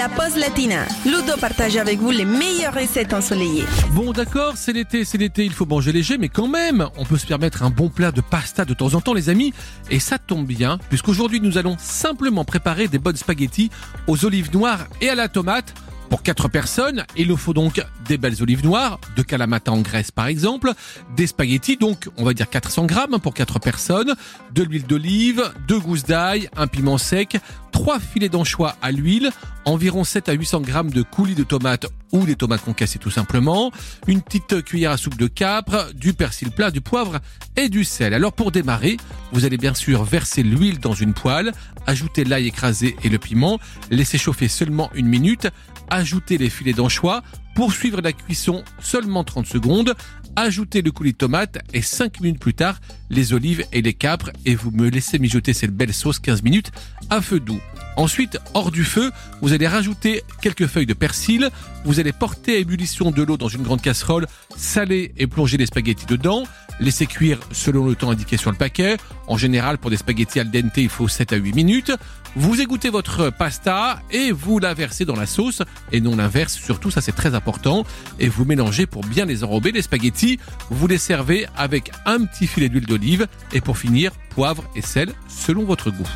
La Pause Latina. Ludo partage avec vous les meilleures recettes ensoleillées. Bon d'accord, c'est l'été, il faut manger léger, mais quand même, on peut se permettre un bon plat de pasta de temps en temps, les amis. Et ça tombe bien, puisqu'aujourd'hui nous allons simplement préparer des bonnes spaghettis aux olives noires et à la tomate. Pour 4 personnes, il nous faut donc des belles olives noires, de Kalamata en Grèce par exemple, des spaghettis, donc on va dire 400 grammes pour 4 personnes, de l'huile d'olive, 2 gousses d'ail, un piment sec, 3 filets d'anchois à l'huile, environ 7 à 800 grammes de coulis de tomates ou des tomates concassées tout simplement, une petite cuillère à soupe de capre, du persil plat, du poivre et du sel. Alors pour démarrer, vous allez bien sûr verser l'huile dans une poêle, ajouter l'ail écrasé et le piment, laisser chauffer seulement 1 minute, ajoutez les filets d'anchois, poursuivre la cuisson seulement 30 secondes, ajoutez le coulis de tomate et 5 minutes plus tard, les olives et les capres et vous me laissez mijoter cette belle sauce 15 minutes à feu doux. Ensuite, hors du feu, vous allez rajouter quelques feuilles de persil, vous allez porter à ébullition de l'eau dans une grande casserole, saler et plonger les spaghettis dedans, laisser cuire selon le temps indiqué sur le paquet. En général, pour des spaghettis al dente, il faut 7 à 8 minutes. Vous égouttez votre pasta et vous la versez dans la sauce et non l'inverse, surtout, ça c'est très important. Et vous mélangez pour bien les enrober, les spaghettis. Vous les servez avec un petit filet d'huile d'olive et pour finir, poivre et sel selon votre goût.